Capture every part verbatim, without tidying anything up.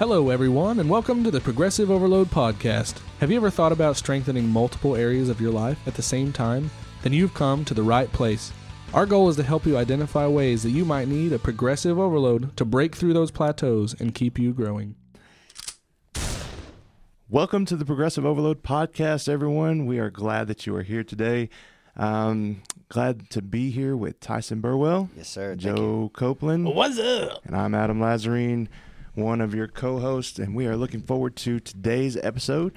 Hello, everyone, and welcome to the Progressive Overload Podcast. Have you ever thought about strengthening multiple areas of your life at the same time? Then you've come to the right place. Our goal is to help you identify ways that you might need a progressive overload to break through those plateaus and keep you growing. Welcome to the Progressive Overload Podcast, everyone. We are glad that you are here today. Um, glad to be here with Tyson Burwell. Yes, sir. Joe Copeland. What's up? And I'm Adam Lazarin, one of your co-hosts, and we are looking forward to today's episode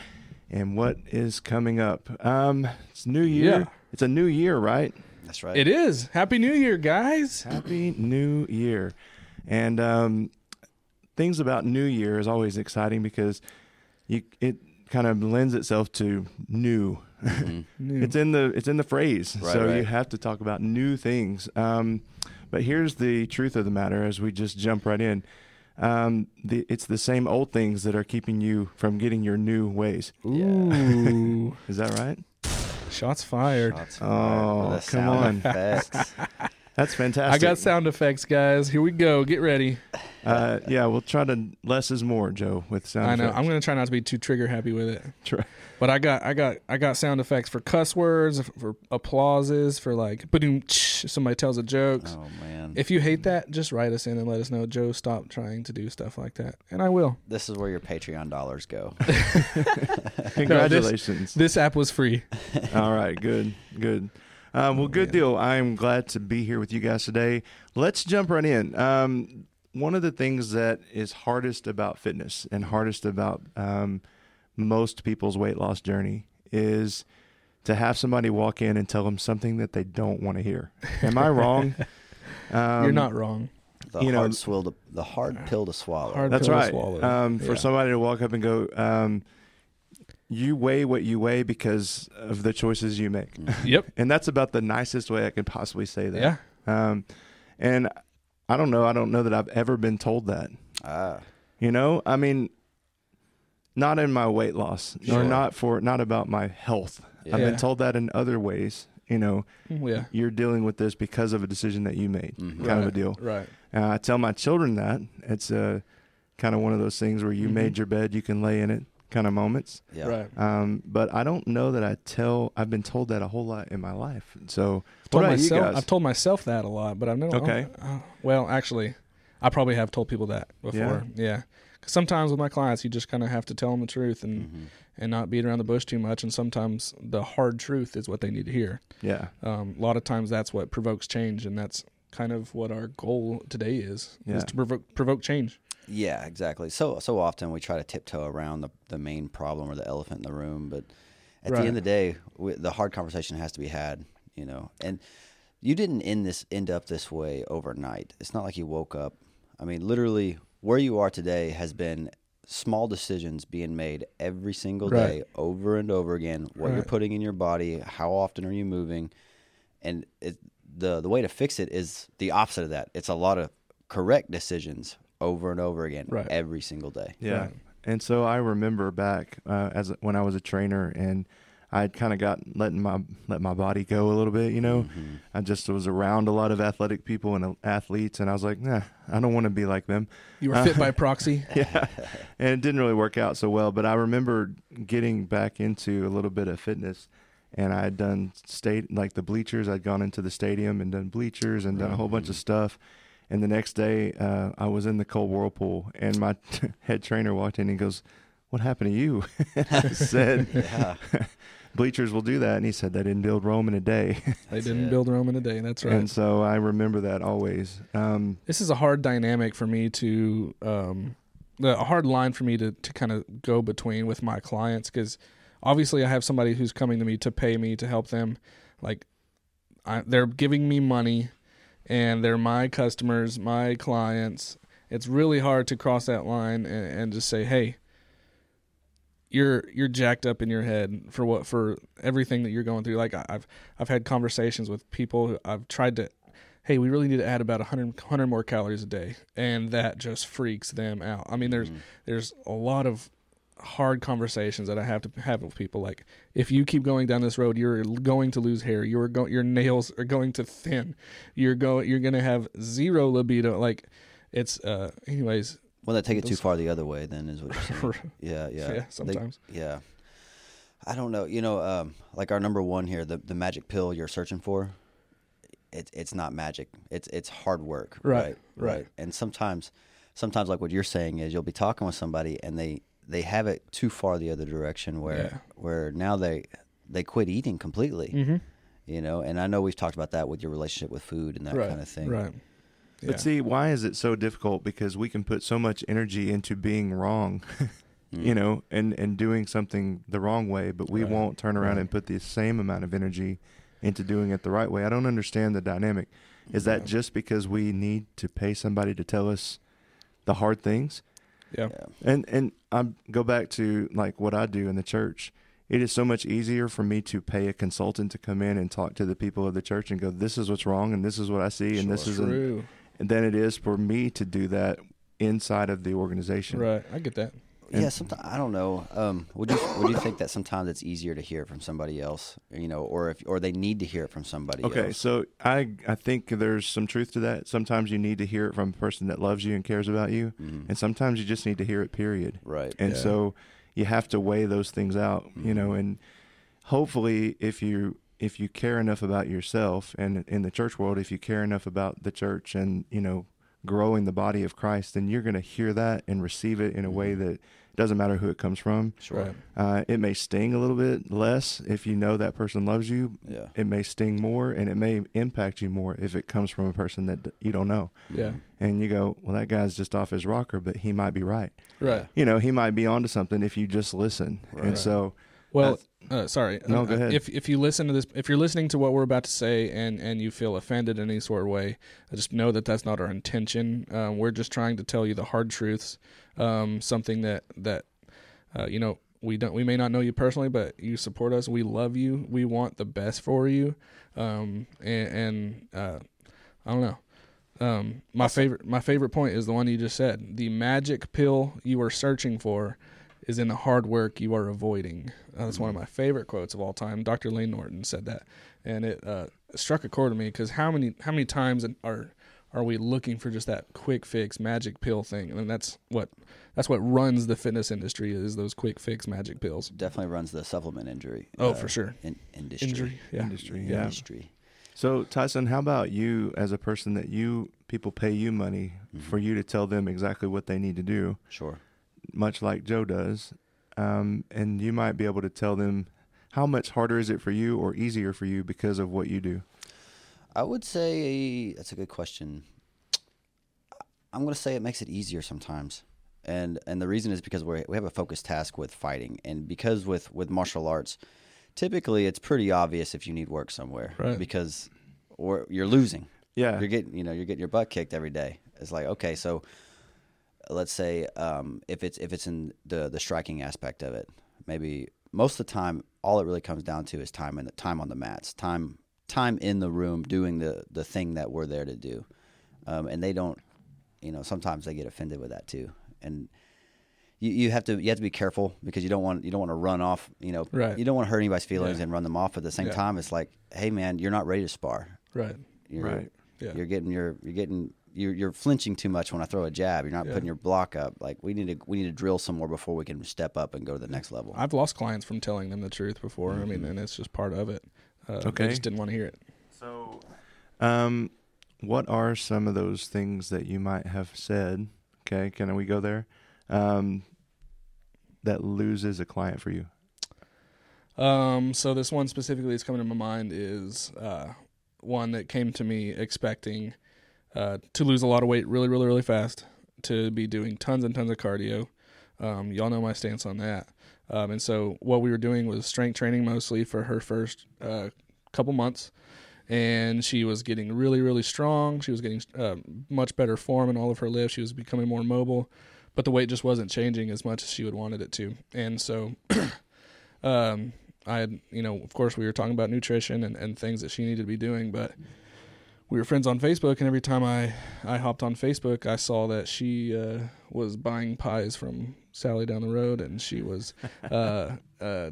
and what is coming up. Um, it's New Year. Yeah. It's a new year, right? That's right. It is. Happy New Year, guys. Happy New Year. And um, things about New Year is always exciting because you, it kind of lends itself to new. Mm-hmm. new. It's in the it's in the phrase, right, so right. You have to talk about new things. Um, but here's the truth of the matter as we just jump right in. Um, the, it's the same old things that are keeping you from getting your new ways. Ooh. Is that right? Shots fired. Shots fired. Oh, come on. That's fantastic. I got sound effects, guys. Here we go. Get ready. Uh, yeah, we'll try to less is more, Joe, with sound effects. I know. Effects. I'm going to try not to be too trigger happy with it. Try. But I got I got I got sound effects for cuss words, for applauses, for like ba-doom, somebody tells a joke. Oh man. If you hate that, just write us in and let us know. Joe, stop trying to do stuff like that. And I will. This is where your Patreon dollars go. Congratulations. No, this, this app was free. All right, good. Good. Um, well, good deal. I'm glad to be here with you guys today. Let's jump right in. Um, one of the things that is hardest about fitness and hardest about um, most people's weight loss journey is to have somebody walk in and tell them something that they don't want to hear. Am I wrong? um, You're not wrong. The, you hard, know, swill to, the hard pill to swallow. Hard that's pill right. To swallow. Um, yeah. For somebody to walk up and go... Um, you weigh what you weigh because of the choices you make. Yep. And that's about the nicest way I could possibly say that. Yeah. Um, and I don't know. I don't know that I've ever been told that. Ah. You know, I mean, not in my weight loss sure. or not for, not about my health. Yeah. I've been told that in other ways, you know, yeah. You're dealing with this because of a decision that you made mm-hmm. kind right. of a deal. Right. Uh, I tell my children that it's a uh, kind of one of those things where you mm-hmm. made your bed, you can lay in it. Kind of moments, yeah. Right. Um, but I don't know that I tell. I've been told that a whole lot in my life. So what about myself, you guys? I've told myself that a lot, but I've never. Okay. Oh, well, actually, I probably have told people that before. Yeah. yeah. Cause sometimes with my clients, you just kind of have to tell them the truth and mm-hmm. and not beat around the bush too much. And sometimes the hard truth is what they need to hear. Yeah. Um, a lot of times that's what provokes change, and that's kind of what our goal today is: yeah. is to provoke provoke change. Yeah, exactly. So so often we try to tiptoe around the, the main problem or the elephant in the room, but at right. the end of the day, we, the hard conversation has to be had, you know. And you didn't end this end up this way overnight. It's not like you woke up. I mean, literally, where you are today has been small decisions being made every single right. day, over and over again. What right. you're putting in your body, how often are you moving, and it, the the way to fix it is the opposite of that. It's a lot of correct decisions. Over and over again, right. every single day. Yeah, right. And so I remember back uh, as when I was a trainer, and I'd kind of got letting my let my body go a little bit. You know, mm-hmm. I just was around a lot of athletic people and uh, athletes, and I was like, nah, I don't want to be like them. You were fit uh, by proxy. Yeah, and it didn't really work out so well. But I remember getting back into a little bit of fitness, and I had done state like the bleachers. I'd gone into the stadium and done bleachers and done mm-hmm. a whole bunch of stuff. And the next day, uh, I was in the cold whirlpool, and my t- head trainer walked in and goes, "What happened to you?" I said, yeah. "Bleachers will do that." And he said, "They didn't build Rome in a day." They didn't it. build Rome in a day. That's right. And so I remember that always. Um, this is a hard dynamic for me to, um, a hard line for me to, to kind of go between with my clients, because obviously I have somebody who's coming to me to pay me to help them. Like I, they're giving me money. And they're my customers, my clients. It's really hard to cross that line and, and just say, "Hey, you're you're jacked up in your head for what for everything that you're going through." Like I've I've had conversations with people who I've tried to, "Hey, we really need to add about one hundred, one hundred more calories a day," and that just freaks them out. I mean, there's mm-hmm. there's a lot of hard conversations that I have to have with people. Like, if you keep going down this road, you're going to lose hair. You're going, your nails are going to thin. You're go, you're going to have zero libido. Like, it's, uh, anyways, Well, they take it too far the other way, then, is what you're saying. Yeah, yeah. Yeah, sometimes. They, yeah. I don't know. You know, um, like our number one here, the, the magic pill you're searching for, it, it's not magic. It's it's hard work. Right, right, right. And sometimes, sometimes like what you're saying is you'll be talking with somebody and they, they have it too far the other direction where yeah. where now they they quit eating completely. Mm-hmm. You know, and I know we've talked about that with your relationship with food and that right, kind of thing. Right. Yeah. But see, why is it so difficult? Because we can put so much energy into being wrong, mm. you know, and, and doing something the wrong way, but we right. won't turn around right. and put the same amount of energy into doing it the right way. I don't understand the dynamic. Is yeah. that just because we need to pay somebody to tell us the hard things? Yeah. yeah. And and I go back to like what I do in the church. It is so much easier for me to pay a consultant to come in and talk to the people of the church and go, this is what's wrong and this is what I see and sure, this is true. And then it is for me to do that inside of the organization. Right. I get that. And yeah. Sometimes I don't know. Um, would you, would you think that sometimes it's easier to hear it from somebody else, you know, or if, or they need to hear it from somebody okay, else? Okay. So I, I think there's some truth to that. Sometimes you need to hear it from a person that loves you and cares about you. Mm-hmm. And sometimes you just need to hear it, period. Right. And yeah. so you have to weigh those things out, mm-hmm. you know, and hopefully if you, if you care enough about yourself and in the church world, if you care enough about the church and, you know, growing the body of Christ, then you're going to hear that and receive it in a way that doesn't matter who it comes from. Sure. Uh, it may sting a little bit less if you know that person loves you. Yeah. It may sting more and it may impact you more if it comes from a person that you don't know. Yeah. And you go, well, that guy's just off his rocker, but he might be right. Right. You know, he might be onto something if you just listen. Right. And so... Well, uh, sorry. No, go ahead. If if you listen to this, if you're listening to what we're about to say, and, and you feel offended in any sort of way, I just know that that's not our intention. Uh, we're just trying to tell you the hard truths. Um, something that that uh, you know we don't we may not know you personally, but you support us. We love you. We want the best for you. Um, and and uh, I don't know. Um, my favorite my favorite point is the one you just said. The magic pill you are searching for is in the hard work you are avoiding. Uh, that's one of my favorite quotes of all time. Doctor Lane Norton said that, and it uh, struck a chord with me because how many how many times are are we looking for just that quick fix, magic pill thing? And that's what that's what runs the fitness industry is those quick fix magic pills. Definitely runs the supplement injury. Oh, uh, for sure. In, industry. Injury, yeah. Industry, yeah. Industry. So Tyson, how about you as a person that you people pay you money mm-hmm. for you to tell them exactly what they need to do? Sure. Much like Joe does, um, and you might be able to tell them how much harder is it for you or easier for you because of what you do? I would say that's a good question. I'm going to say it makes it easier sometimes. And and the reason is because we we have a focused task with fighting. And because with, with martial arts, typically it's pretty obvious if you need work somewhere right. because or you're losing. Yeah. You're getting, you know, you're getting your butt kicked every day. It's like, okay, so let's say um, if it's if it's in the, the striking aspect of it, maybe most of the time, all it really comes down to is time and time on the mats, time time in the room doing the, the thing that we're there to do, um, and they don't, you know, sometimes they get offended with that too, and you, you have to you have to be careful because you don't want you don't want to run off, you know, right. you don't want to hurt anybody's feelings yeah. and run them off. At the same yeah. time, it's like, hey man, you're not ready to spar, right? You're, right. Yeah. You're getting your you're getting. You're, you're flinching too much when I throw a jab. You're not yeah. putting your block up. Like we need to, we need to drill some more before we can step up and go to the next level. I've lost clients from telling them the truth before. Mm-hmm. I mean, and it's just part of it. Uh, okay. They just didn't want to hear it. So, um, what are some of those things that you might have said? Okay, can we go there? Um, that loses a client for you. Um, so this one specifically that's coming to my mind is uh, one that came to me expecting. Uh, to lose a lot of weight really, really, really fast, to be doing tons and tons of cardio. Um, y'all know my stance on that. Um, and so what we were doing was strength training mostly for her first uh, couple months. And she was getting really, really strong. She was getting uh, much better form in all of her lifts. She was becoming more mobile. But the weight just wasn't changing as much as she would wanted it to. And so um, I had, you know, of course we were talking about nutrition and, and things that she needed to be doing, but we were friends on Facebook, and every time I, I hopped on Facebook, I saw that she uh, was buying pies from Sally down the road, and she was, uh, uh,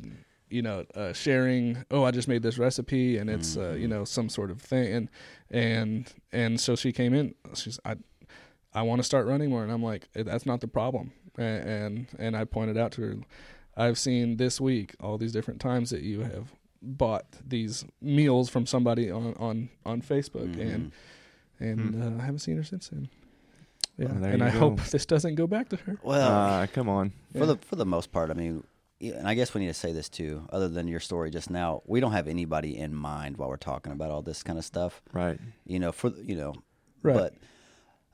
you know, uh, sharing, oh, I just made this recipe, and it's, uh, you know, some sort of thing. And and and so she came in. She's, I I want to start running more. And I'm like, that's not the problem. And, and, and I pointed out to her, I've seen this week all these different times that you have bought these meals from somebody on, on, on Facebook. Mm-hmm. And, and mm-hmm. uh, I haven't seen her since then. Yeah. Well, and I go. hope this doesn't go back to her. Well, uh, come on. Yeah. For the, for the most part, I mean, and I guess we need to say this too, other than your story just now, we don't have anybody in mind while we're talking about all this kind of stuff. Right. You know, for, you know, right. But,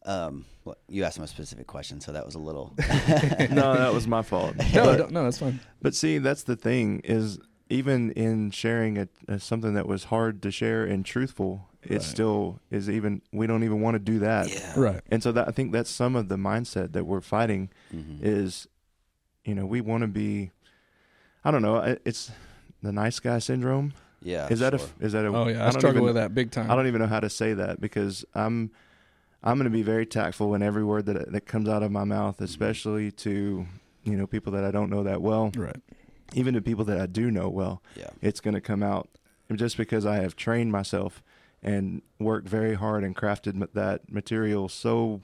Um, well, you asked him a specific question, so that was a little. No, that was my fault. No, but, no, that's fine. But see, that's the thing is, even in sharing a, a, something that was hard to share and truthful, it right. still is even. We don't even want to do that, yeah. right? And so that, I think that's some of the mindset that we're fighting. Mm-hmm. Is, you know, we want to be. I don't know. It's the nice guy syndrome. Yeah. Is that sure. a? Is that a? Oh yeah, I, I struggle even, with that big time. I don't even know how to say that because I'm. I'm going to be very tactful in every word that that comes out of my mouth, especially to, you know, people that I don't know that well. Right. Even to people that I do know well. Yeah. It's going to come out just because I have trained myself and worked very hard and crafted that material so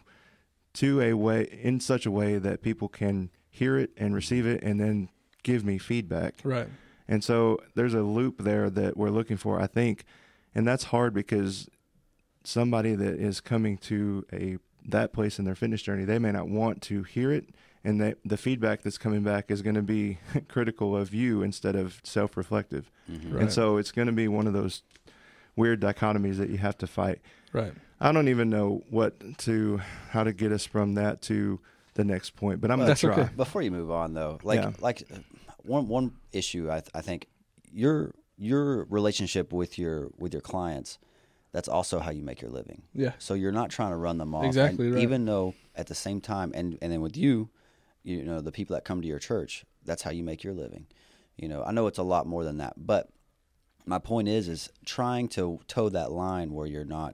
to a way in such a way that people can hear it and receive it and then give me feedback. Right. And so there's a loop there that we're looking for, I think. And that's hard because somebody that is coming to a that place in their fitness journey, they may not want to hear it, and that the feedback that's coming back is going to be critical of you instead of self-reflective. Mm-hmm. Right. And so it's going to be one of those weird dichotomies that you have to fight. Right. I don't even know what to how to get us from that to the next point, but I'm well, going to try. Okay. Before you move on, though, like yeah. like one one issue, I th- I think your your relationship with your with your clients. That's also how you make your living. Yeah. So you're not trying to run them off. Exactly right. Even though at the same time, and, and then with you, you know, the people that come to your church, that's how you make your living. You know, I know it's a lot more than that, but my point is, is trying to toe that line where you're not,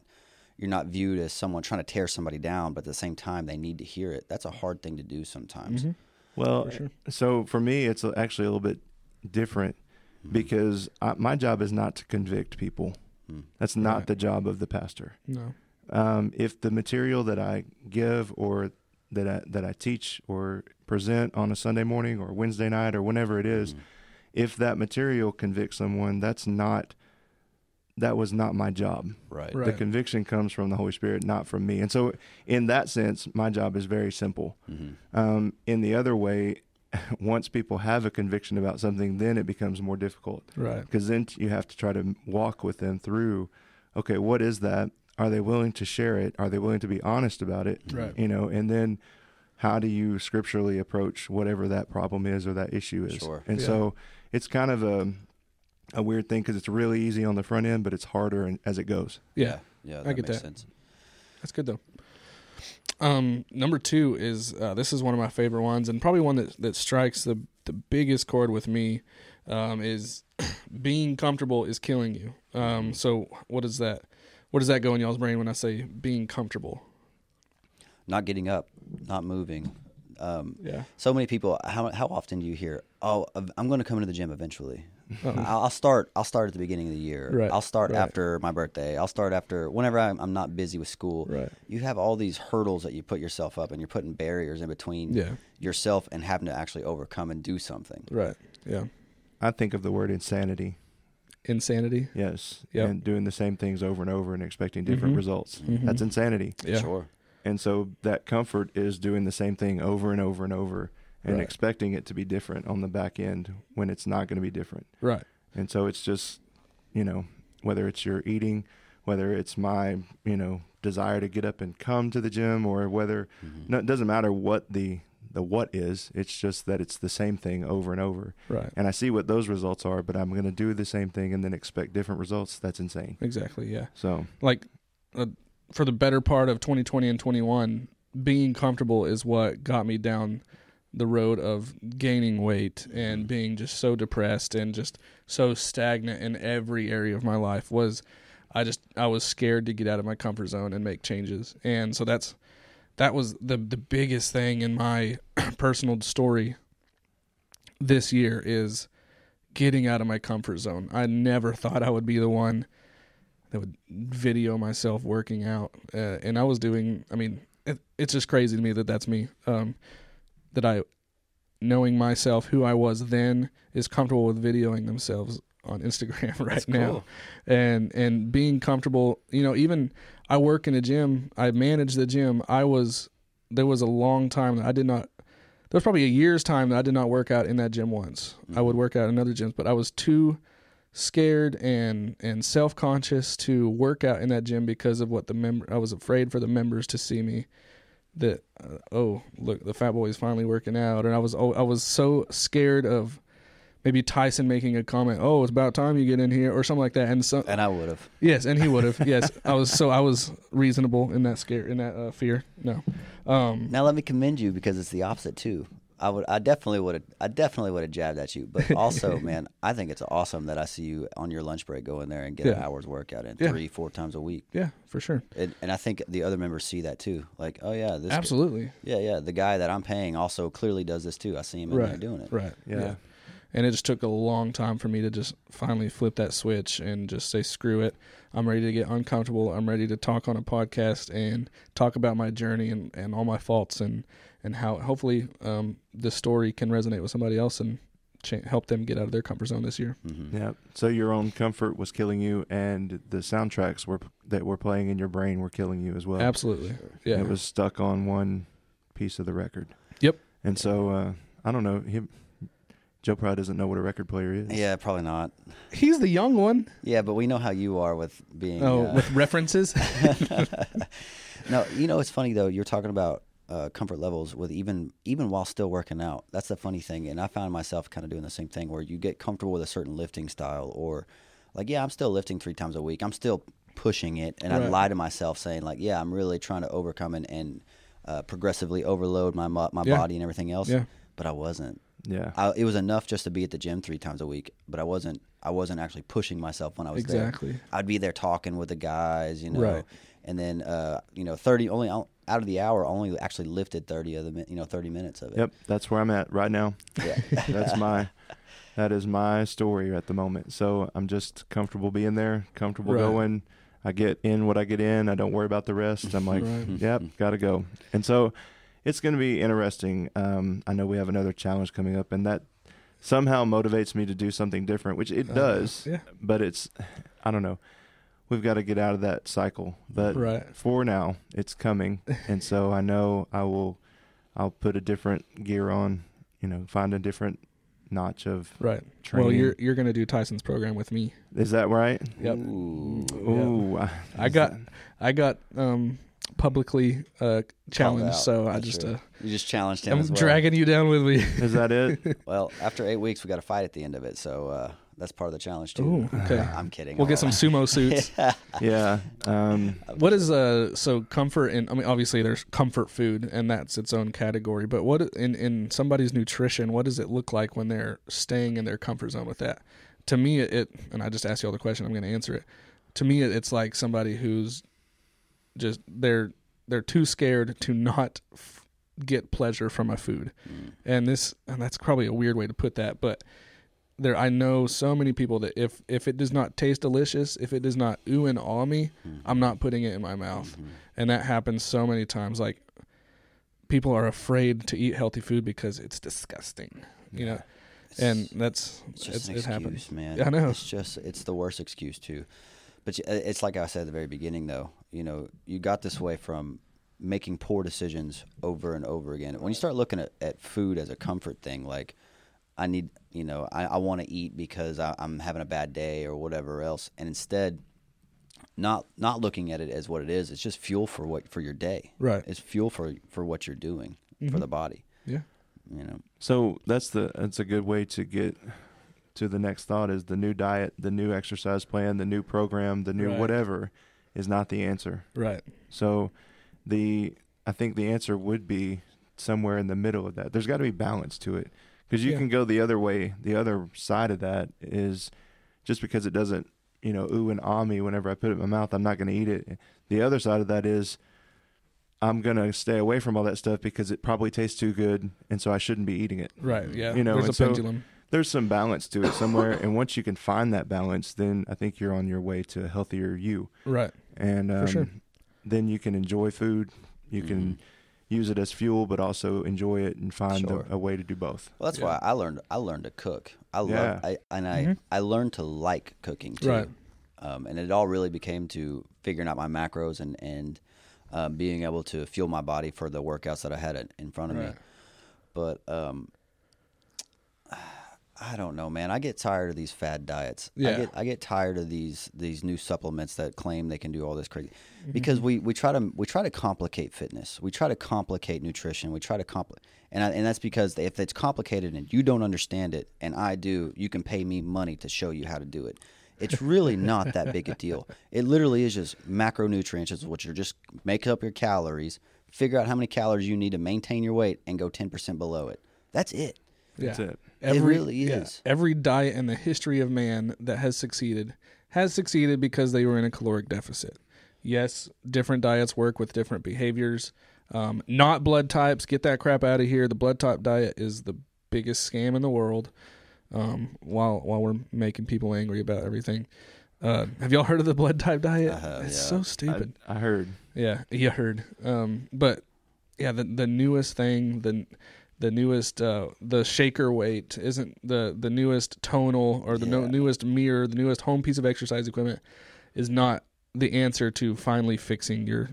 you're not viewed as someone trying to tear somebody down, but at the same time, they need to hear it. That's a hard thing to do sometimes. Mm-hmm. Well, for sure. So for me, it's actually a little bit different mm-hmm. because I, my job is not to convict people. That's not right. the job of the pastor. No. Um, if the material that I give or that I, that I teach or present on a Sunday morning or Wednesday night or whenever it is, mm-hmm. if that material convicts someone, that's not, that was not my job. Right. right. The conviction comes from the Holy Spirit, not from me. And so in that sense, my job is very simple. Mm-hmm. Um, in the other way, once people have a conviction about something, then it becomes more difficult. Right. Because then you have to try to walk with them through, okay, what is that? Are they willing to share it? Are they willing to be honest about it? Right. You know, and then how do you scripturally approach whatever that problem is or that issue is? Sure. And yeah. so it's kind of a a weird thing because it's really easy on the front end, but it's harder in, as it goes. Yeah. Yeah, that I get makes that. sense. That's good, though. Um, number two is, uh, this is one of my favorite ones and probably one that, that strikes the, the biggest chord with me, um, is being comfortable is killing you. Um, so what is that? What does that go in y'all's brain when I say being comfortable? Not getting up, not moving. Um, yeah. So many people, how, how often do you hear, oh, I'm going to come into the gym eventually. Oh. I'll start, I'll start at the beginning of the year. Right. I'll start right. after my birthday. I'll start after whenever I'm, I'm not busy with school. Right. You have all these hurdles that you put yourself up and you're putting barriers in between yeah. yourself and having to actually overcome and do something. Right. Yeah. I think of the word insanity. Insanity? Yes. Yep. And doing the same things over and over and expecting different mm-hmm. results. Mm-hmm. That's insanity. Yeah. Sure. And so that comfort is doing the same thing over and over and over. And right. expecting it to be different on the back end when it's not going to be different. Right. And so it's just, you know, whether it's your eating, whether it's my, you know, desire to get up and come to the gym or whether mm-hmm. no, it doesn't matter what the, the what is, it's just that it's the same thing over and over. Right. And I see what those results are, but I'm going to do the same thing and then expect different results. That's insane. Exactly. Yeah. So like uh, for the better part of twenty twenty and twenty-one, being comfortable is what got me down the road of gaining weight and being just so depressed and just so stagnant in every area of my life. Was I just, I was scared to get out of my comfort zone and make changes. And so that's, that was the, the biggest thing in my personal story this year is getting out of my comfort zone. I never thought I would be the one that would video myself working out. Uh, and I was doing, I mean, it, it's just crazy to me that that's me. Um, that I, knowing myself, who I was then, is comfortable with videoing themselves on Instagram right that's now. Cool. And, and being comfortable, you know, even I work in a gym, I manage the gym. I was, there was a long time that I did not, there was probably a year's time that I did not work out in that gym once. Mm-hmm. I would work out in other gyms, but I was too scared and, and self-conscious to work out in that gym because of what the member, I was afraid for the members to see me that, uh, oh, look, the fat boy's finally working out. And I was, oh, I was so scared of maybe Tyson making a comment, oh, it's about time you get in here or something like that. And so, and I would have, yes. And he would have, yes. I was, so I was reasonable in that scare, in that uh, fear. No. Um, now let me commend you because it's the opposite too. I would, I definitely would have, I definitely would have jabbed at you, but also, man, I think it's awesome that I see you on your lunch break go in there and get yeah. an hour's workout in yeah. three, four times a week. Yeah, for sure. And, and I think the other members see that too. Like, oh yeah, this absolutely. Guy, yeah, yeah. The guy that I'm paying also clearly does this too. I see him in right. there doing it. Right. Yeah. yeah. And it just took a long time for me to just finally flip that switch and just say, screw it. I'm ready to get uncomfortable. I'm ready to talk on a podcast and talk about my journey and, and all my faults and, and how hopefully um, this story can resonate with somebody else and cha- help them get out of their comfort zone this year. Mm-hmm. Yeah. So your own comfort was killing you, and the soundtracks were that were playing in your brain were killing you as well. Absolutely. Yeah. And it was stuck on one piece of the record. Yep. And so uh, I don't know him. Joe probably doesn't know what a record player is. Yeah, probably not. He's the young one. Yeah, but we know how you are with being... Oh, uh, with references? No, you know, it's funny, though. You're talking about uh, comfort levels with even even while still working out. That's the funny thing. And I found myself kind of doing the same thing where you get comfortable with a certain lifting style or like, yeah, I'm still lifting three times a week. I'm still pushing it. And right. I lie to myself saying like, yeah, I'm really trying to overcome and, and uh, progressively overload my, my yeah. body and everything else. Yeah. But I wasn't. Yeah, I, it was enough just to be at the gym three times a week, but I wasn't. I wasn't actually pushing myself when I was exactly. there. I'd be there talking with the guys, you know, right. and then uh, you know, thirty only out of the hour, only actually lifted thirty of the you know thirty minutes of it. Yep, that's where I'm at right now. Yeah, that's my that is my story at the moment. So I'm just comfortable being there, comfortable right. going. I get in what I get in. I don't worry about the rest. I'm like, right. yep, gotta go, and so. It's going to be interesting. Um, I know we have another challenge coming up, and that somehow motivates me to do something different, which it does, uh, yeah. but it's, I don't know. We've got to get out of that cycle, but right. for now, it's coming, and so I know I will, I'll put a different gear on, you know, find a different notch of right. training. Well, you're you're going to do Tyson's program with me. Is that right? Yep. Ooh. Ooh. Yep. I got, I got, um, publicly uh challenged, so I just uh, you just challenged him. I'm as well. Dragging you down with me. Is that it? Well, after eight weeks, we got a fight at the end of it, so uh that's part of the challenge too. Ooh, okay, I'm kidding. We'll All get right. some sumo suits. yeah. yeah. Um What is uh so comfort? And I mean, obviously, there's comfort food, and that's its own category. But what in in somebody's nutrition? What does it look like when they're staying in their comfort zone with that? To me, it, it and I just asked you all the question. I'm going to answer it. To me, it, it's like somebody who's just they're they're too scared to not f- get pleasure from a food, mm. and this and that's probably a weird way to put that, but there I know so many people that if if it does not taste delicious, if it does not ooh and awe me, mm-hmm. I'm not putting it in my mouth, mm-hmm. and that happens so many times. Like people are afraid to eat healthy food because it's disgusting, you know, it's, and that's it's just it's, an excuse, it happens, man. I know it's just it's the worst excuse too. But it's like I said at the very beginning, though, you know, you got this way from making poor decisions over and over again. When you start looking at, at food as a comfort thing, like I need, you know, I, I want to eat because I, I'm having a bad day or whatever else. And instead, not not looking at it as what it is. It's just fuel for what for your day. Right. It's fuel for, for what you're doing mm-hmm. for the body. Yeah. You know, so that's the that's a good way to get to the next thought is the new diet, the new exercise plan, the new program, the new right. whatever is not the answer. Right. So the I think the answer would be somewhere in the middle of that. There's got to be balance to it because you yeah. can go the other way. The other side of that is just because it doesn't, you know, ooh and ah me whenever I put it in my mouth, I'm not going to eat it. The other side of that is I'm going to stay away from all that stuff because it probably tastes too good and so I shouldn't be eating it. Right, yeah. You know, there's a so, pendulum. There's some balance to it somewhere, and once you can find that balance, then I think you're on your way to a healthier you. Right. And um, for sure. Then you can enjoy food. You mm-hmm. can use it as fuel, but also enjoy it and find sure. a, a way to do both. Well, that's yeah. why I learned. I learned to cook. I yeah. love, I, and I, mm-hmm. I learned to like cooking too. Right. Um, and it all really became to figuring out my macros and and uh, being able to fuel my body for the workouts that I had in front of right. me. But um, I don't know, man. I get tired of these fad diets. Yeah. I get I get tired of these these new supplements that claim they can do all this crazy. Mm-hmm. Because we, we try to we try to complicate fitness. We try to complicate nutrition. We try to complicate, and I, and that's because if it's complicated and you don't understand it, and I do, you can pay me money to show you how to do it. It's really not that big a deal. It literally is just macronutrients, is what you're just make up your calories, figure out how many calories you need to maintain your weight, and go ten percent below it. That's it. Yeah. That's it. Every, it really is. Yeah, every diet in the history of man that has succeeded has succeeded because they were in a caloric deficit. Yes, different diets work with different behaviors. Um, not blood types. Get that crap out of here. The blood type diet is the biggest scam in the world. Um, while while we're making people angry about everything, uh, have y'all heard of the blood type diet? Uh, it's yeah. so stupid. I, I heard. Yeah, you heard. Um, but yeah, the the newest thing, the the newest uh, the shaker weight isn't the the newest tonal or the yeah. no, newest mirror, the newest home piece of exercise equipment is not the answer to finally fixing your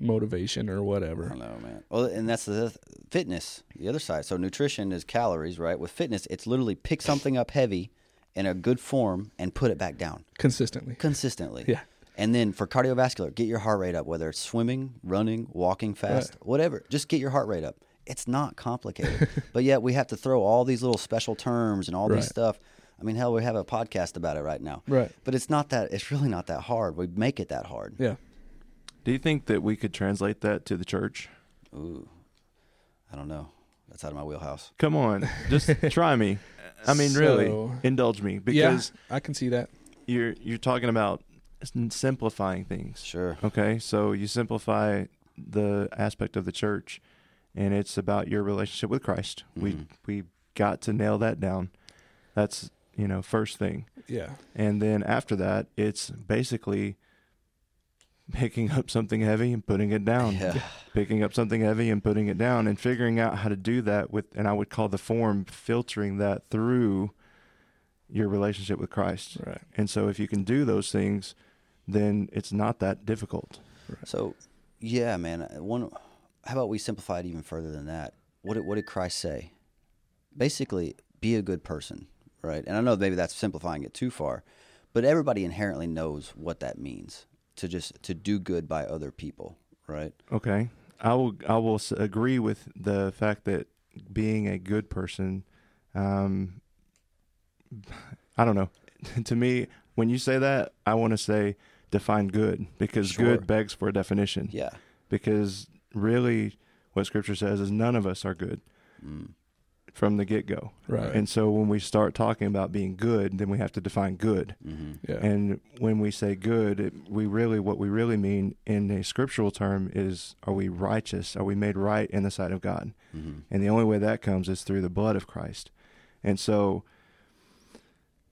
motivation or whatever. I don't know, man. Well, and that's the fitness, the other side. So nutrition is calories, right? With fitness, it's literally pick something up heavy in a good form and put it back down. Consistently. Consistently. Yeah. And then for cardiovascular, get your heart rate up, whether it's swimming, running, walking fast, right. whatever. Just get your heart rate up. It's not complicated. But yet we have to throw all these little special terms and all right. these stuff. I mean, hell, we have a podcast about it right now. Right. But it's not that, it's really not that hard. We make it that hard. Yeah. Do you think that we could translate that to the church? Ooh, I don't know. That's out of my wheelhouse. Come on, just try me. I mean, so, really, indulge me, because yeah, I can see that you're you're talking about simplifying things. Sure. Okay, so you simplify the aspect of the church, and it's about your relationship with Christ. Mm-hmm. We we got to nail that down. That's you know first thing. Yeah. And then after that, it's basically picking up something heavy and putting it down, yeah. picking up something heavy and putting it down, and figuring out how to do that with, and I would call the form, filtering that through your relationship with Christ. Right. And so if you can do those things, then it's not that difficult. Right. So, yeah, man, one, how about we simplify it even further than that? What did, what did Christ say? Basically, be a good person, right? And I know maybe that's simplifying it too far, but everybody inherently knows what that means. To just to do good by other people, right? Okay, I will I will agree with the fact that being a good person, um, I don't know. To me, when you say that, I want to say define good, because sure. good begs for a definition. Yeah, because really, what Scripture says is none of us are good mm. from the get go. Right. And so when we start talking about being good, then we have to define good. Mm-hmm. Yeah. And when we say good, it, we really, what we really mean in a scriptural term is, are we righteous? Are we made right in the sight of God? Mm-hmm. And the only way that comes is through the blood of Christ. And so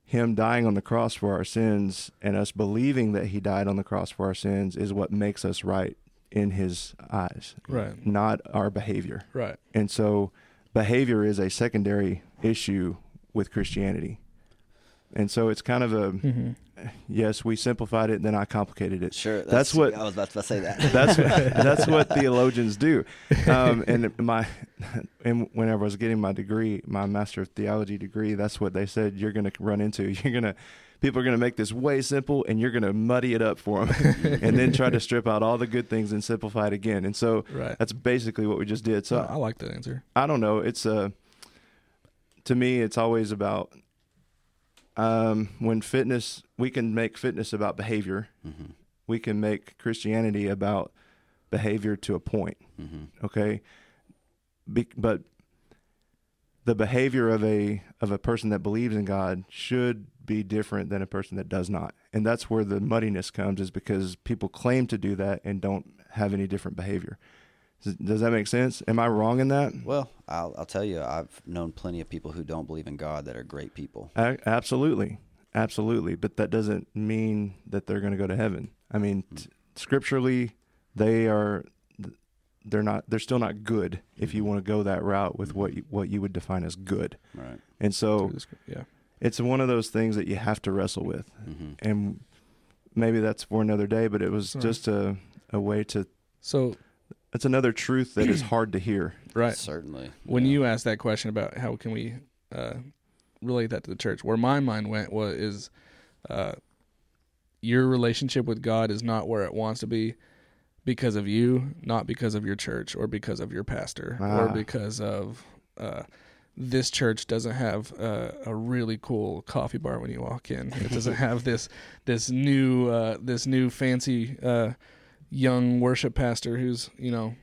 him dying on the cross for our sins and us believing that he died on the cross for our sins is what makes us right in his eyes, right? Not our behavior. Right. And so behavior is a secondary issue with Christianity. And so it's kind of a, mm-hmm. yes, we simplified it, then I complicated it. Sure. That's, that's what I was about to say that. That's what, that's what theologians do. Um, and my, and whenever I was getting my degree, my Master of Theology degree, that's what they said you're going to run into. You're going to, people are going to make this way simple, and you're going to muddy it up for them and then try to strip out all the good things and simplify it again. And so right. that's basically what we just did. So I, I like that answer. I don't know. It's uh, to me, it's always about um, when fitness, we can make fitness about behavior. Mm-hmm. We can make Christianity about behavior to a point. Mm-hmm. Okay. Be, but the behavior of a, of a person that believes in God should be different than a person that does not. And that's where the muddiness comes, is because people claim to do that and don't have any different behavior. Does that make sense? Am I wrong in that? Well, I'll, I'll tell you, I've known plenty of people who don't believe in God that are great people. I, absolutely. Absolutely. But that doesn't mean that they're going to go to heaven. I mean, mm-hmm. t- scripturally, they are, they're not, they're still not good if you want to go that route with what you, what you would define as good. Right. And so yeah, it's one of those things that you have to wrestle with. Mm-hmm. And maybe that's for another day, but it was All just right. a, a way to, so it's another truth that is hard to hear. Right. Certainly. When yeah. you asked that question about how can we, uh, relate that to the church, where my mind went was, is, uh, your relationship with God is not where it wants to be because of you, not because of your church or because of your pastor ah. or because of uh, this church doesn't have uh, a really cool coffee bar when you walk in. It doesn't have this this new uh, this new fancy uh, young worship pastor who's, you know,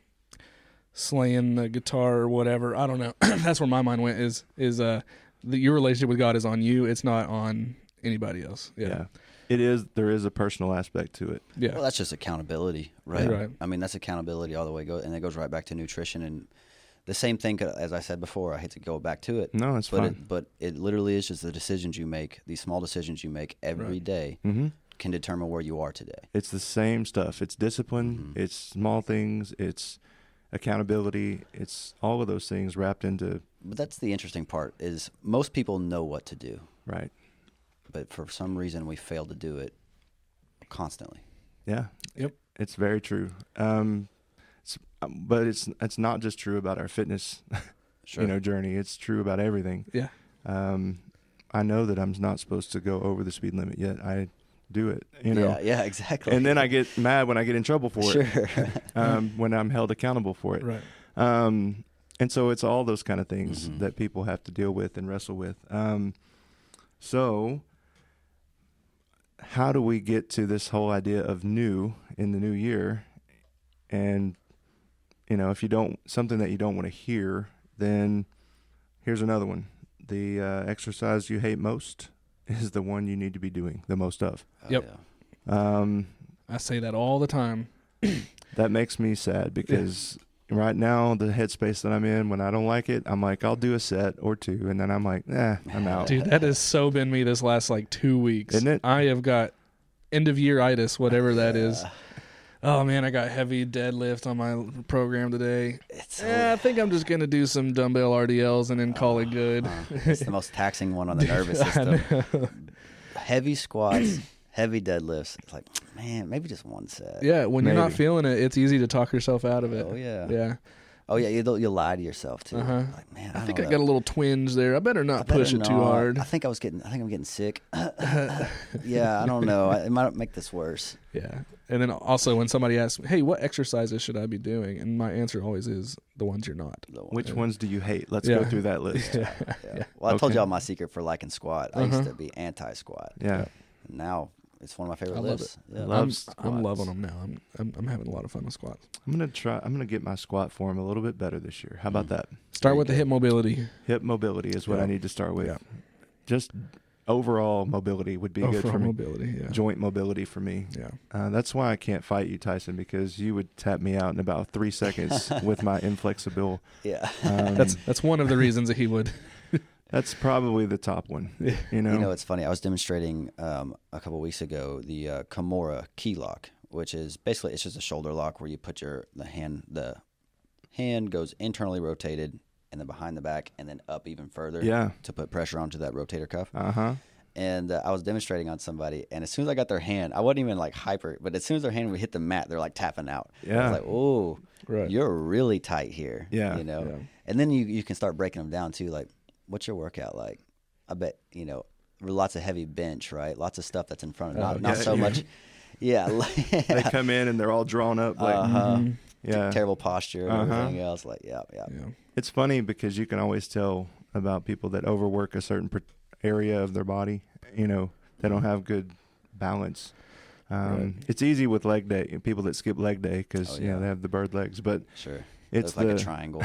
slaying the guitar or whatever. I don't know. That's where my mind went. Is is uh the, your relationship with God is on you. It's not on anybody else. Yeah. yeah. It is. There is a personal aspect to it. Yeah. Well, that's just accountability, right? right? I mean, that's accountability all the way. Go, and it goes right back to nutrition and the same thing. As I said before, I hate to go back to it. No, it's but fine. It, but it literally is just the decisions you make. These small decisions you make every right. day mm-hmm. can determine where you are today. It's the same stuff. It's discipline. Mm-hmm. It's small things. It's accountability. It's all of those things wrapped into. But that's the interesting part. Is most people know what to do. Right. But for some reason, we fail to do it constantly. Yeah. Yep. It's very true. Um, it's, but it's it's not just true about our fitness, sure. you know, journey. It's true about everything. Yeah. Um, I know that I'm not supposed to go over the speed limit, yet I do it. You know. Yeah. Yeah. Exactly. And then I get mad when I get in trouble for it. Sure. um, when I'm held accountable for it. Right. Um, and so it's all those kind of things mm-hmm. that people have to deal with and wrestle with. Um, so. How do we get to this whole idea of new in the new year? And, you know, if you don't, something that you don't want to hear, then here's another one. The uh, exercise you hate most is the one you need to be doing the most of. Oh, yep. Yeah. Um, I say that all the time. That makes me sad because yeah. right now the headspace that I'm in, when I don't like it, I'm like, I'll do a set or two. And then I'm like, nah, I'm out. Dude, that has so been me this last like two weeks. Isn't it? I have got end of year itis, whatever that yeah. is. Oh man, I got heavy deadlift on my program today. It's eh, I think I'm just going to do some dumbbell R D Ls and then call uh, it good. Uh, it's the most taxing one on the nervous system. Heavy squats. Heavy deadlifts. It's like, man, maybe just one set. Yeah, when maybe. You're not feeling it, it's easy to talk yourself out of it. Oh, yeah. Yeah. Oh, yeah, you'll, you'll lie to yourself, too. Uh-huh. Like, man, I, I think I got a little twinge there. I better not I push better it not. too hard. I think I was getting, I think I'm getting sick. Yeah, I don't know. I, it might make this worse. Yeah. And then also when somebody asks me, hey, what exercises should I be doing? And my answer always is the ones you're not. Ones. Which yeah. ones do you hate? Let's yeah. go through that list. Yeah. Yeah. Yeah. Well, I okay. told y'all my secret for liking squat. I uh-huh. used to be anti-squat. Yeah. And now... it's one of my favorite I lifts. Love it. Yeah. I'm, I'm loving them now. I'm, I'm I'm having a lot of fun with squats. I'm gonna try. I'm gonna get my squat form a little bit better this year. How about mm. that? Start there with the hip mobility. Hip mobility is what yeah. I need to start with. Yeah. Just overall mobility would be overall good for me. Mobility, yeah. Joint mobility for me. Yeah. Uh, that's why I can't fight you, Tyson, because you would tap me out in about three seconds with my inflexible. Yeah. Um, that's that's one of the reasons that he would. That's probably the top one. You know, you know, it's funny. I was demonstrating um, a couple of weeks ago the uh, Kimura key lock, which is basically it's just a shoulder lock where you put your the hand the hand goes internally rotated and then behind the back and then up even further yeah. to put pressure onto that rotator cuff. Uh-huh. And uh, I was demonstrating on somebody, and as soon as I got their hand, I wasn't even like hyper, but as soon as their hand would hit the mat, they're like tapping out. Yeah. I was like, oh, right. You're really tight here. Yeah. You know, yeah. And then you you can start breaking them down too, like. What's your workout like? I bet, you know, lots of heavy bench, right? Lots of stuff that's in front of, not, uh, not yeah, so yeah. much. Yeah. They come in and they're all drawn up. Like, uh-huh. yeah. T- terrible posture and uh-huh. everything else. Like, yeah, yeah, yeah. It's funny because you can always tell about people that overwork a certain per- area of their body. You know, they don't have good balance. Um, right. It's easy with leg day, people that skip leg day because, oh, yeah. you know, they have the bird legs. But sure. It's the, like a triangle.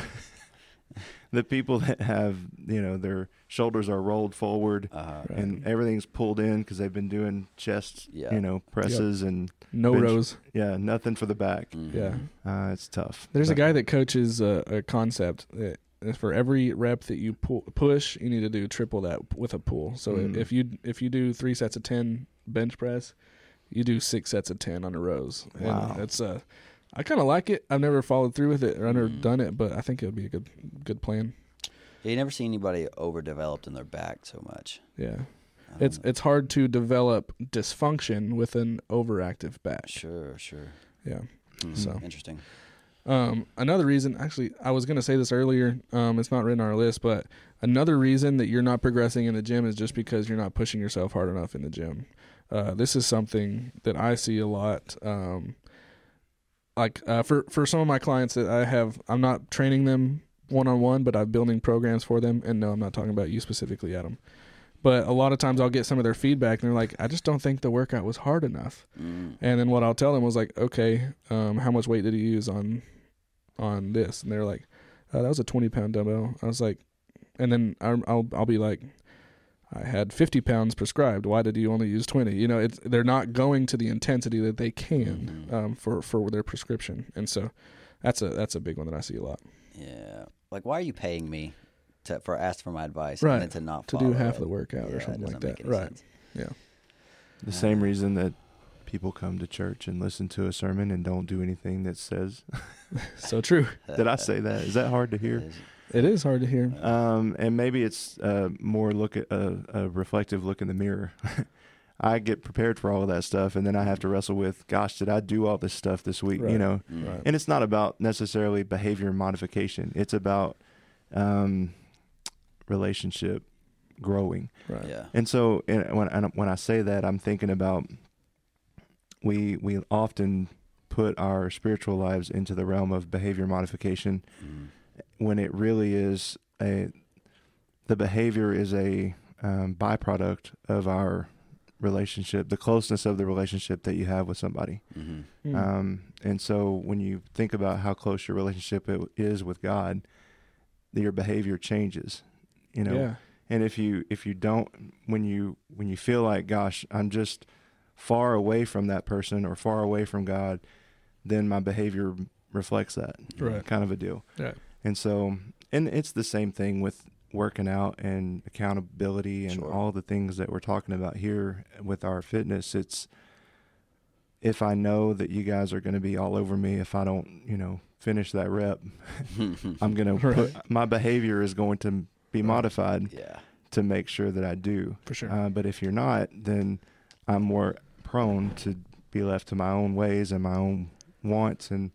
The people that have, you know, their shoulders are rolled forward uh, right. and everything's pulled in because they've been doing chest, yeah. you know, presses yep. and no bench, rows. Yeah, nothing for the back. Mm-hmm. Yeah. Uh, it's tough. There's but. a guy that coaches a, a concept that for every rep that you pull, push, you need to do triple that with a pull. So mm-hmm. if you if you do three sets of ten bench press, you do six sets of ten on the rows. Wow. And it's a... I kind of like it. I've never followed through with it or never mm. done it, but I think it would be a good good plan. Yeah, you never see anybody overdeveloped in their back so much. Yeah. It's know. it's hard to develop dysfunction with an overactive back. Sure, sure. Yeah. Mm-hmm. So interesting. Um, another reason, actually, I was going to say this earlier. Um, it's not written on our list, but another reason that you're not progressing in the gym is just because you're not pushing yourself hard enough in the gym. Uh, this is something that I see a lot. Um, like uh, for for some of my clients that I have, I'm not training them one-on-one, but I'm building programs for them. And no, I'm not talking about you specifically, Adam. But a lot of times I'll get some of their feedback, and they're like, I just don't think the workout was hard enough. Mm. And then what I'll tell them was like, okay, um, how much weight did you use on on this? And they're like, uh, that was a twenty-pound dumbbell. I was like, and then I'm, I'll I'll be like, I had fifty pounds prescribed. Why did you only use twenty? You know, it's, they're not going to the intensity that they can mm. um, for, for their prescription. And so that's a that's a big one that I see a lot. Yeah. Like, why are you paying me? To, for ask for my advice, right. And then to not follow to do half it. The workout yeah, or something like that, right? Sense. Yeah. The uh, same reason that people come to church and listen to a sermon and don't do anything that says. So true. Did I say that? Is that hard to hear? It is hard to hear. Um, and maybe it's uh, more look at uh, a reflective look in the mirror. I get prepared for all of that stuff, and then I have to wrestle with, gosh, did I do all this stuff this week? Right. You know, right. And it's not about necessarily behavior modification. It's about um, relationship growing, right? Yeah. And so and when and when I say that, I'm thinking about we we often put our spiritual lives into the realm of behavior modification mm. when it really is a the behavior is a um, byproduct of our relationship, the closeness of the relationship that you have with somebody. Mm-hmm. Mm. Um, and so when you think about how close your relationship it is with God, your behavior changes. You know, yeah. And if you if you don't when you when you feel like, gosh, I'm just far away from that person or far away from God, then my behavior reflects that, right? Kind of a deal, yeah. And so, and it's the same thing with working out and accountability and sure. all the things that we're talking about here with our fitness. It's if I know that you guys are going to be all over me if I don't, you know, finish that rep, I'm gonna right. put, my behavior is going to be modified yeah. to make sure that I do. For sure. Uh, but if you're not, then I'm more prone to be left to my own ways and my own wants and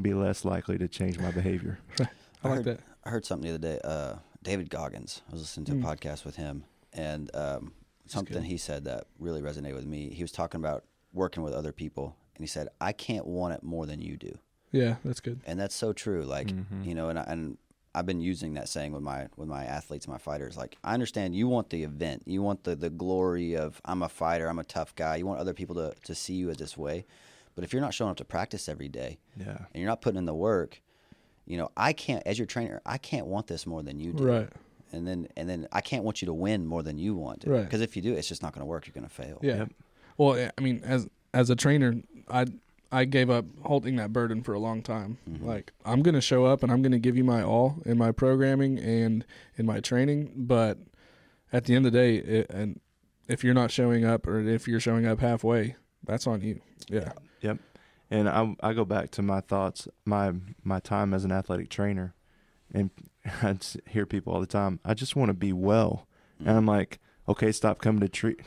be less likely to change my behavior. I, I like heard, that. I heard something the other day. Uh, David Goggins, I was listening to mm. a podcast with him, and um, something he said that really resonated with me. He was talking about working with other people, and he said, I can't want it more than you do. Yeah, that's good. And that's so true. Like, mm-hmm. you know, and and I've been using that saying with my with my athletes, my fighters. Like, I understand you want the event. You want the, the glory of I'm a fighter, I'm a tough guy. You want other people to, to see you as this way. But if you're not showing up to practice every day yeah. and you're not putting in the work, you know, I can't, as your trainer, I can't want this more than you do. Right. And then, and then I can't want you to win more than you want to. Right. Because if you do, it's just not going to work. You're going to fail. Yeah. Yep. Well, I mean, as as a trainer, I I gave up holding that burden for a long time. Mm-hmm. Like, I'm going to show up and I'm going to give you my all in my programming and in my training. But at the end of the day, it, and if you're not showing up or if you're showing up halfway, that's on you. Yeah. Yep. And I, I go back to my thoughts, my, my time as an athletic trainer, and I hear people all the time, I just want to be well. Mm-hmm. And I'm like, okay, stop coming to treat,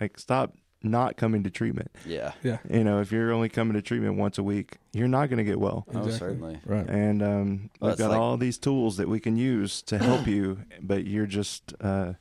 like stop. not coming to treatment. Yeah. Yeah. You know, if you're only coming to treatment once a week, you're not going to get well. Exactly. Oh, certainly. Right. And um, well, we've got like... all these tools that we can use to help you, but you're just uh,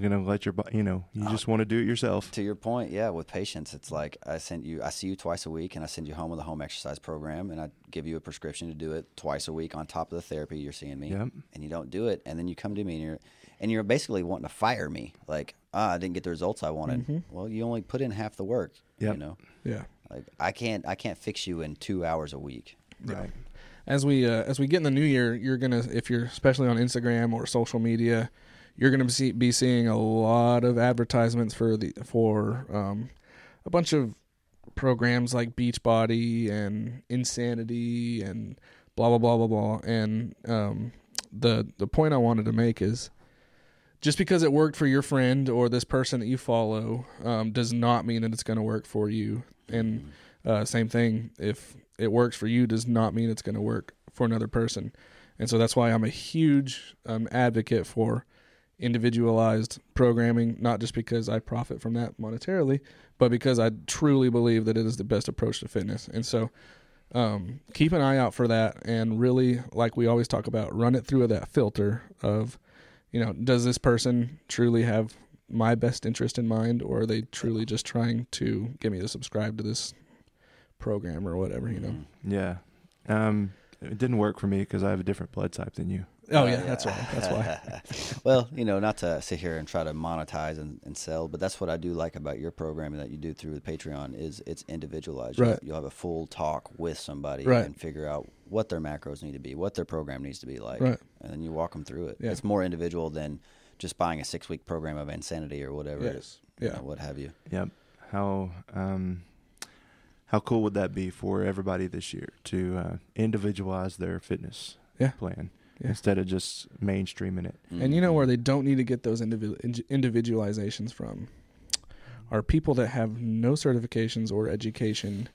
going to let your, you know, you oh, just want to do it yourself. To your point, yeah, with patients, it's like I send you, I see you twice a week and I send you home with a home exercise program and I give you a prescription to do it twice a week on top of the therapy you're seeing me. Yep. And you don't do it. And then you come to me and you're, and you're basically wanting to fire me. Like, ah, I didn't get the results I wanted. Mm-hmm. Well, you only put in half the work, yep. you know? Yeah. Like, I can't, I can't fix you in two hours a week. Right. Yeah. As we, uh, as we get in the new year, you're going to, if you're especially on Instagram or social media, you're going to see, be seeing a lot of advertisements for the, for, um, a bunch of programs like Beachbody and Insanity and blah, blah, blah, blah, blah. And, um, the, the point I wanted to make is, just because it worked for your friend or this person that you follow um, does not mean that it's going to work for you. And uh, same thing, if it works for you does not mean it's going to work for another person. And so that's why I'm a huge um, advocate for individualized programming, not just because I profit from that monetarily, but because I truly believe that it is the best approach to fitness. And so um, keep an eye out for that. And really, like we always talk about, run it through that filter of, you know, does this person truly have my best interest in mind, or are they truly just trying to get me to subscribe to this program or whatever, you know? Yeah. Um, it didn't work for me because I have a different blood type than you. Oh, yeah, that's why. That's why. Well, you know, not to sit here and try to monetize and, and sell, but that's what I do like about your programming that you do through the Patreon is it's individualized. Right. You'll have a full talk with somebody right. and figure out what their macros need to be, what their program needs to be like, right. and then you walk them through it. Yeah. It's more individual than just buying a six-week program of Insanity or whatever yes. it is, yeah. you know, what have you. Yep. How um, how cool would that be for everybody this year to uh, individualize their fitness yeah. plan? Yeah. Instead of just mainstreaming it. And you know where they don't need to get those individu- individualizations from are people that have no certifications or education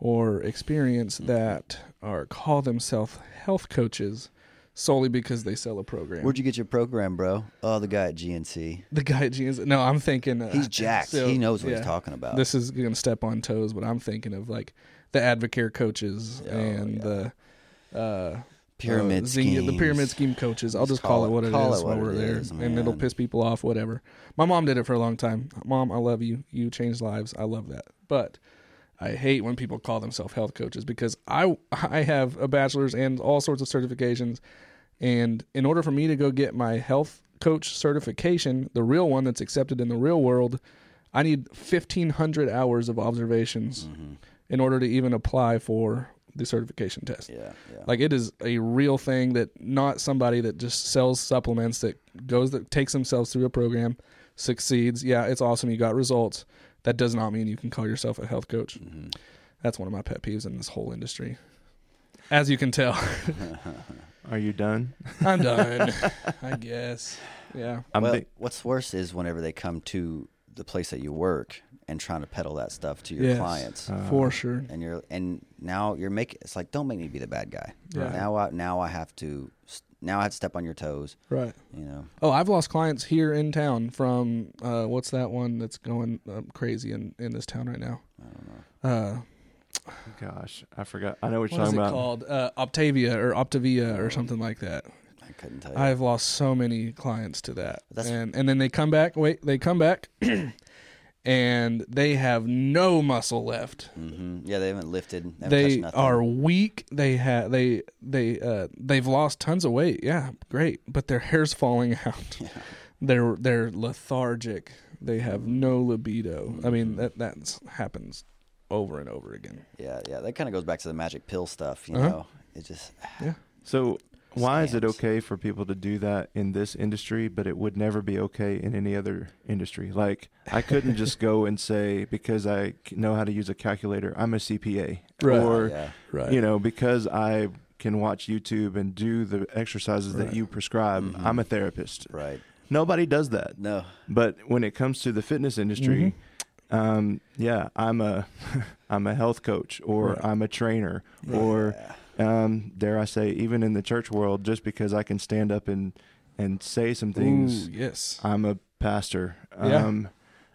or experience that are call themselves health coaches solely because they sell a program. Where'd you get your program, bro? Oh, the guy at G N C. The guy at G N C. No, I'm thinking... Uh, he's jacked. So, he knows what yeah, he's talking about. This is going to step on toes, but I'm thinking of like the AdvoCare coaches oh, and yeah. the... Uh, Pyramid uh, scheme. The pyramid scheme coaches. I'll just, just call, call it what it call is it what while it we're there. Is, and it'll piss people off, whatever. My mom did it for a long time. Mom, I love you. You changed lives. I love that. But I hate when people call themselves health coaches because I I have a bachelor's and all sorts of certifications. And in order for me to go get my health coach certification, the real one that's accepted in the real world, I need fifteen hundred hours of observations mm-hmm. in order to even apply for the certification test. Yeah, yeah. Like it is a real thing that not somebody that just sells supplements that goes, that takes themselves through a program, succeeds. Yeah. It's awesome. You got results. That does not mean you can call yourself a health coach. Mm-hmm. That's one of my pet peeves in this whole industry. As you can tell. Are you done? I'm done. I guess. Yeah. I'm well, big. What's worse is whenever they come to the place that you work and trying to peddle that stuff to your yes, clients uh, for sure. And you're, and now you're making, it's like, don't make me be the bad guy. Right. Now I, now I have to, now I have to step on your toes. Right. You know? Oh, I've lost clients here in town from, uh, what's that one that's going um, crazy in, in this town right now? I don't know. Uh, Gosh, I forgot. I know what you're what talking about. What is it called? Uh, Octavia or Optavia or something like that. I couldn't tell you. I've lost so many clients to that. That's and and then they come back, wait, they come back and they have no muscle left. Mm-hmm. Yeah, they haven't lifted. They, haven't they touched are weak. They have they they uh, they've lost tons of weight. Yeah, great, but their hair's falling out. Yeah. They're they're lethargic. They have no libido. Mm-hmm. I mean, that that happens over and over again. Yeah, yeah, that kind of goes back to the magic pill stuff, you uh-huh. know. It just yeah. So why is it okay for people to do that in this industry, but it would never be okay in any other industry? Like, I couldn't just go and say, because I know how to use a calculator, I'm a C P A. Right. Or, yeah. right. you know, because I can watch YouTube and do the exercises right. that you prescribe, mm-hmm. I'm a therapist. Right. Nobody does that. No. But when it comes to the fitness industry, mm-hmm. um, yeah, I'm a, I'm a health coach or right. I'm a trainer yeah. or... Um, dare I say, even in the church world, just because I can stand up and, and say some things, Ooh, yes, I'm a pastor. Yeah. Um,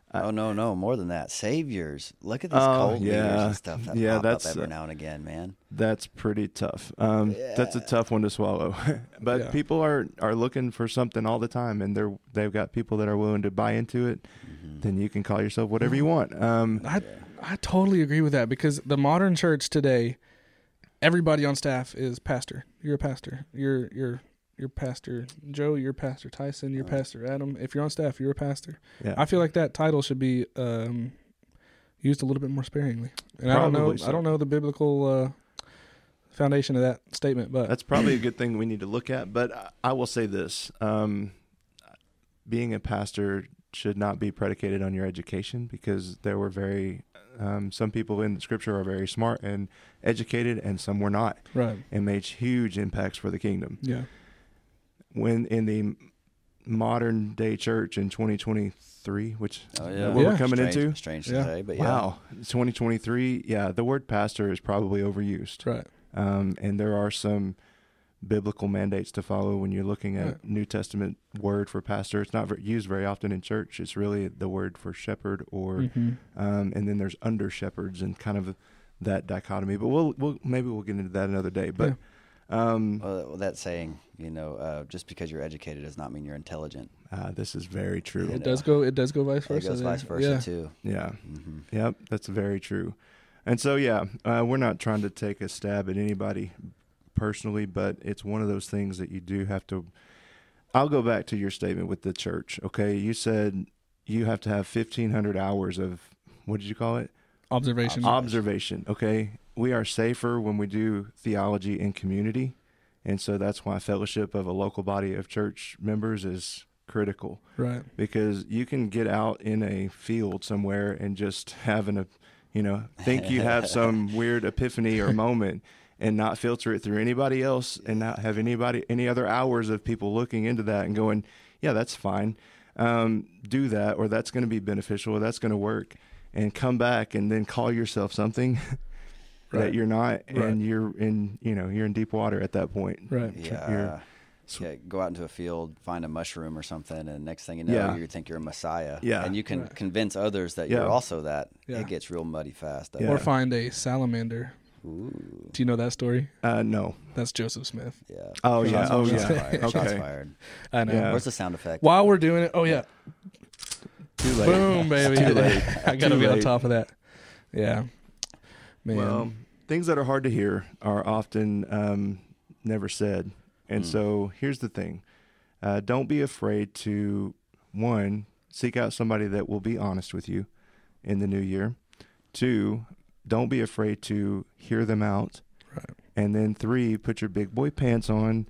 I, oh no, no, more than that. Saviors. Look at these oh, cult yeah. leaders and stuff that yeah, pop that's, up every uh, now and again, man. That's pretty tough. Um, yeah. That's a tough one to swallow. But yeah. people are, are looking for something all the time, and they're they've got people that are willing to buy into it. Mm-hmm. Then you can call yourself whatever you want. Um, I yeah. I totally agree with that because the modern church today. Everybody on staff is pastor. You're a pastor. You're you're you're pastor Joe. You're pastor Tyson. You're pastor Adam. If you're on staff, you're a pastor. Yeah. I feel like that title should be um, used a little bit more sparingly. And probably I don't know. So. I don't know the biblical uh, foundation of that statement, but that's probably a good thing we need to look at. But I will say this: um, being a pastor should not be predicated on your education because there were very. Um, some people in the scripture are very smart and educated and some were not right. and made huge impacts for the kingdom. Yeah. When in the modern day church in twenty twenty-three, which oh, yeah. what yeah. we're coming strange, into. Strange to yeah. say, but yeah. Wow, twenty twenty-three, yeah, the word pastor is probably overused. Right. Um, and there are some biblical mandates to follow when you're looking at right. New Testament word for pastor. It's not used very often in church. It's really the word for shepherd or, mm-hmm. um, and then there's under shepherds and kind of that dichotomy, but we'll, we'll, maybe we'll get into that another day, but, yeah. Um, well, that saying, you know, uh, just because you're educated does not mean you're intelligent. Uh, this is very true. It you know? does go, it does go vice versa. It goes vice versa yeah. too. Yeah. Mm-hmm. Yep. That's very true. And so, yeah, uh, we're not trying to take a stab at anybody personally, but it's one of those things that you do have to, I'll go back to your statement with the church. Okay. You said you have to have fifteen hundred hours of, what did you call it? Observation. Observation. Okay. We are safer when we do theology in community, and so that's why fellowship of a local body of church members is critical. Right. Because you can get out in a field somewhere and just having a, you know, think you have some weird epiphany or moment and not filter it through anybody else and not have anybody, any other hours of people looking into that and going, yeah, that's fine. Um, do that, or that's going to be beneficial, or that's going to work, and come back and then call yourself something. Right. That you're not, right. and you're in, you know, you're in deep water at that point. Right. Yeah. Sw- yeah. Go out into a field, find a mushroom or something, and next thing you know, yeah. you think you're a messiah. Yeah. And you can right. convince others that yeah. you're also that. Yeah. It gets real muddy fast. Yeah. Or find a salamander. Ooh. Do you know that story? Uh, no. That's Joseph Smith. Yeah. Oh, yeah. Shots oh, yeah. Fired. Okay. Shots fired. I know. Yeah. Where's the sound effect? While we're doing it. Oh, yeah. Too late. Boom, baby. Too late. I got to be late. On top of that. Yeah. Man. Well, things that are hard to hear are often um, never said. And mm. so here's the thing. Uh, don't be afraid to, one, seek out somebody that will be honest with you in the new year. Two, don't be afraid to hear them out. Right. And then three, put your big boy pants on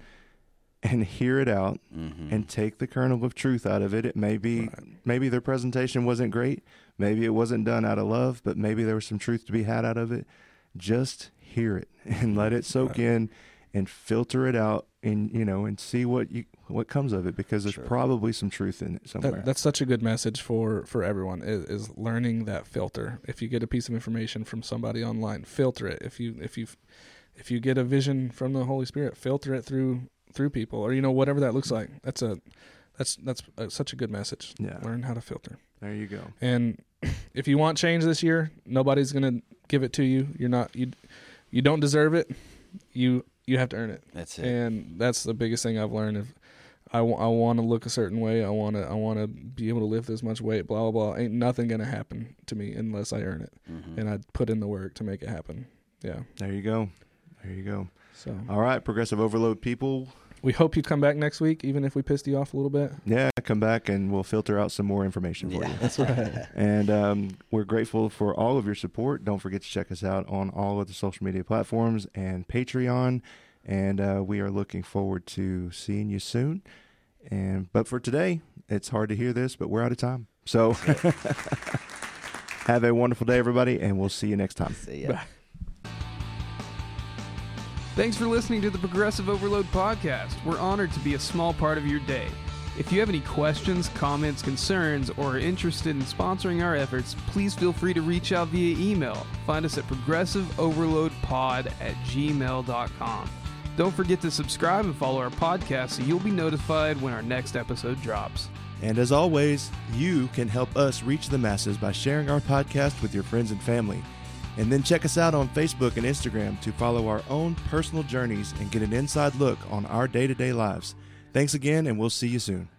and hear it out mm-hmm. and take the kernel of truth out of it. It may be, right. maybe their presentation wasn't great. Maybe it wasn't done out of love, but maybe there was some truth to be had out of it. Just hear it and let it soak right. in and filter it out and, you know, and see what you, what comes of it, because there's sure. probably some truth in it somewhere. That, that's such a good message for, for everyone is, is learning that filter. If you get a piece of information from somebody online, filter it. If you, if you, if you get a vision from the Holy Spirit, filter it through, through people or, you know, whatever that looks like. That's a, that's, that's a, such a good message. Yeah. Learn how to filter. There you go. And if you want change this year, nobody's going to give it to you. You're not, you, you don't deserve it. You, you have to earn it. That's it. And that's the biggest thing I've learned. If I, w- I want to look a certain way, I want to, I want to be able to lift this much weight, blah, blah, blah. Ain't nothing going to happen to me unless I earn it. Mm-hmm. And I put in the work to make it happen. Yeah. There you go. There you go. So, all right. Progressive Overload people. We hope you come back next week, even if we pissed you off a little bit. Yeah, come back and we'll filter out some more information for yeah. you. That's right. And um, we're grateful for all of your support. Don't forget to check us out on all of the social media platforms and Patreon. And uh, we are looking forward to seeing you soon. And but for today, it's hard to hear this, but we're out of time. So have a wonderful day, everybody, and we'll see you next time. See ya. Bye. Thanks for listening to the Progressive Overload Podcast. We're honored to be a small part of your day. If you have any questions, comments, concerns, or are interested in sponsoring our efforts, please feel free to reach out via email. Find us at progressive overload pod at gmail dot com. Don't forget to subscribe and follow our podcast so you'll be notified when our next episode drops. And as always, you can help us reach the masses by sharing our podcast with your friends and family. And then check us out on Facebook and Instagram to follow our own personal journeys and get an inside look on our day-to-day lives. Thanks again, and we'll see you soon.